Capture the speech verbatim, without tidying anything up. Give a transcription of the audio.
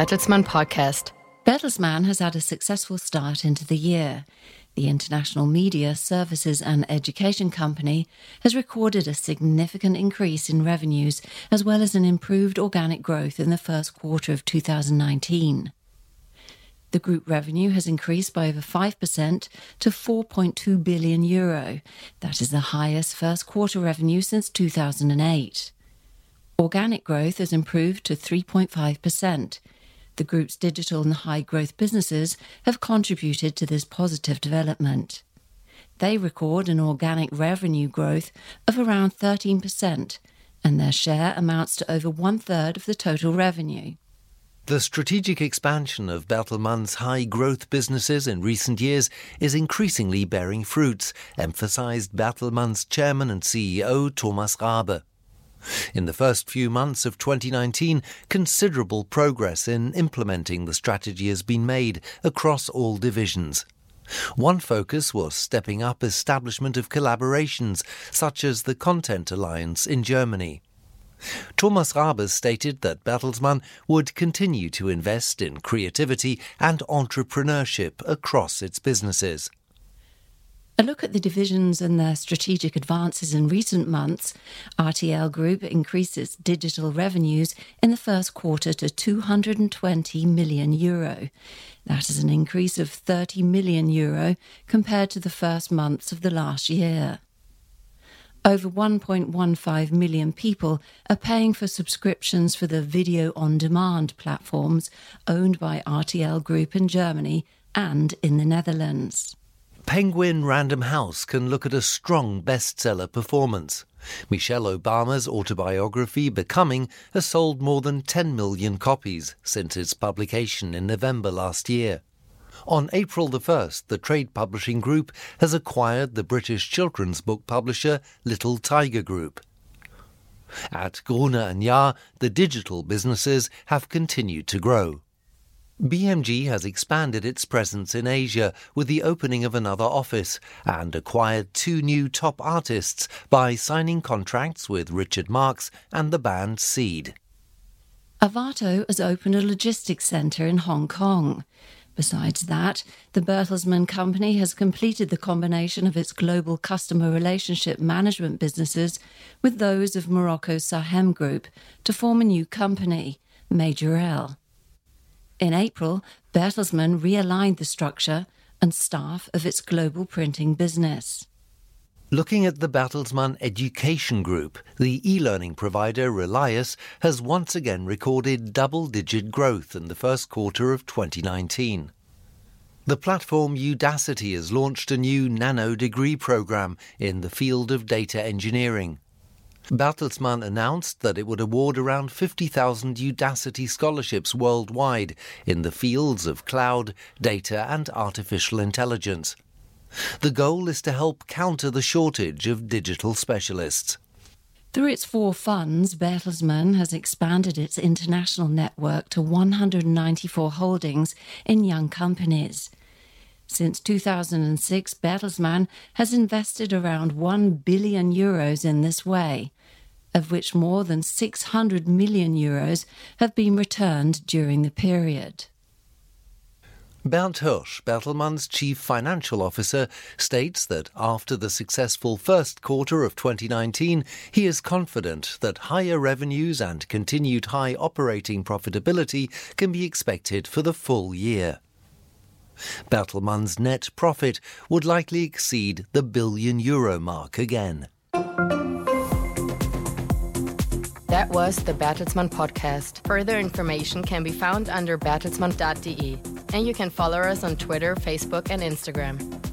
Bertelsmann podcast. Bertelsmann has had a successful start into the year. The international media, services and education company has recorded a significant increase in revenues as well as an improved organic growth in the first quarter of two thousand nineteen. The group revenue has increased by over five percent to four point two billion euro. That is the highest first quarter revenue since two thousand eight. Organic growth has improved to three point five percent. The group's digital and high-growth businesses have contributed to this positive development. They record an organic revenue growth of around thirteen percent, and their share amounts to over one-third of the total revenue. The strategic expansion of Bertelsmann's high-growth businesses in recent years is increasingly bearing fruits, emphasised Bertelsmann's chairman and C E O Thomas Rabe. In the first few months of twenty nineteen, considerable progress in implementing the strategy has been made across all divisions. One focus was stepping up establishment of collaborations, such as the Content Alliance in Germany. Thomas Rabe stated that Bertelsmann would continue to invest in creativity and entrepreneurship across its businesses. A look at the divisions and their strategic advances in recent months. R T L Group increased its digital revenues in the first quarter to two hundred twenty million euro. That is an increase of thirty million euro compared to the first months of the last year. Over one point one five million people are paying for subscriptions for the video-on-demand platforms owned by R T L Group in Germany and in the Netherlands. Penguin Random House can look at a strong bestseller performance. Michelle Obama's autobiography, Becoming, has sold more than ten million copies since its publication in November last year. On April the first, the trade publishing group has acquired the British children's book publisher Little Tiger Group. At Gruner and Jahr, the digital businesses have continued to grow. B M G has expanded its presence in Asia with the opening of another office and acquired two new top artists by signing contracts with Richard Marx and the band Seed. Avato has opened a logistics centre in Hong Kong. Besides that, the Bertelsmann company has completed the combination of its global customer relationship management businesses with those of Morocco Saham Group to form a new company, Majorel. In April, Bertelsmann realigned the structure and staff of its global printing business. Looking at the Bertelsmann Education Group, the e-learning provider Relias has once again recorded double-digit growth in the first quarter of twenty nineteen. The platform Udacity has launched a new nano-degree programme in the field of data engineering. Bertelsmann announced that it would award around fifty thousand Udacity scholarships worldwide in the fields of cloud, data and artificial intelligence. The goal is to help counter the shortage of digital specialists. Through its four funds, Bertelsmann has expanded its international network to one hundred ninety-four holdings in young companies. Since two thousand six, Bertelsmann has invested around one billion euros in this way, of which more than six hundred million euros have been returned during the period. Bernd Hirsch, Bertelsmann's chief financial officer, states that after the successful first quarter of twenty nineteen, he is confident that higher revenues and continued high operating profitability can be expected for the full year. Bertelsmann's net profit would likely exceed the billion euro mark again. That was the Bertelsmann podcast. Further information can be found under bertelsmann dot d e, and you can follow us on Twitter, Facebook, and Instagram.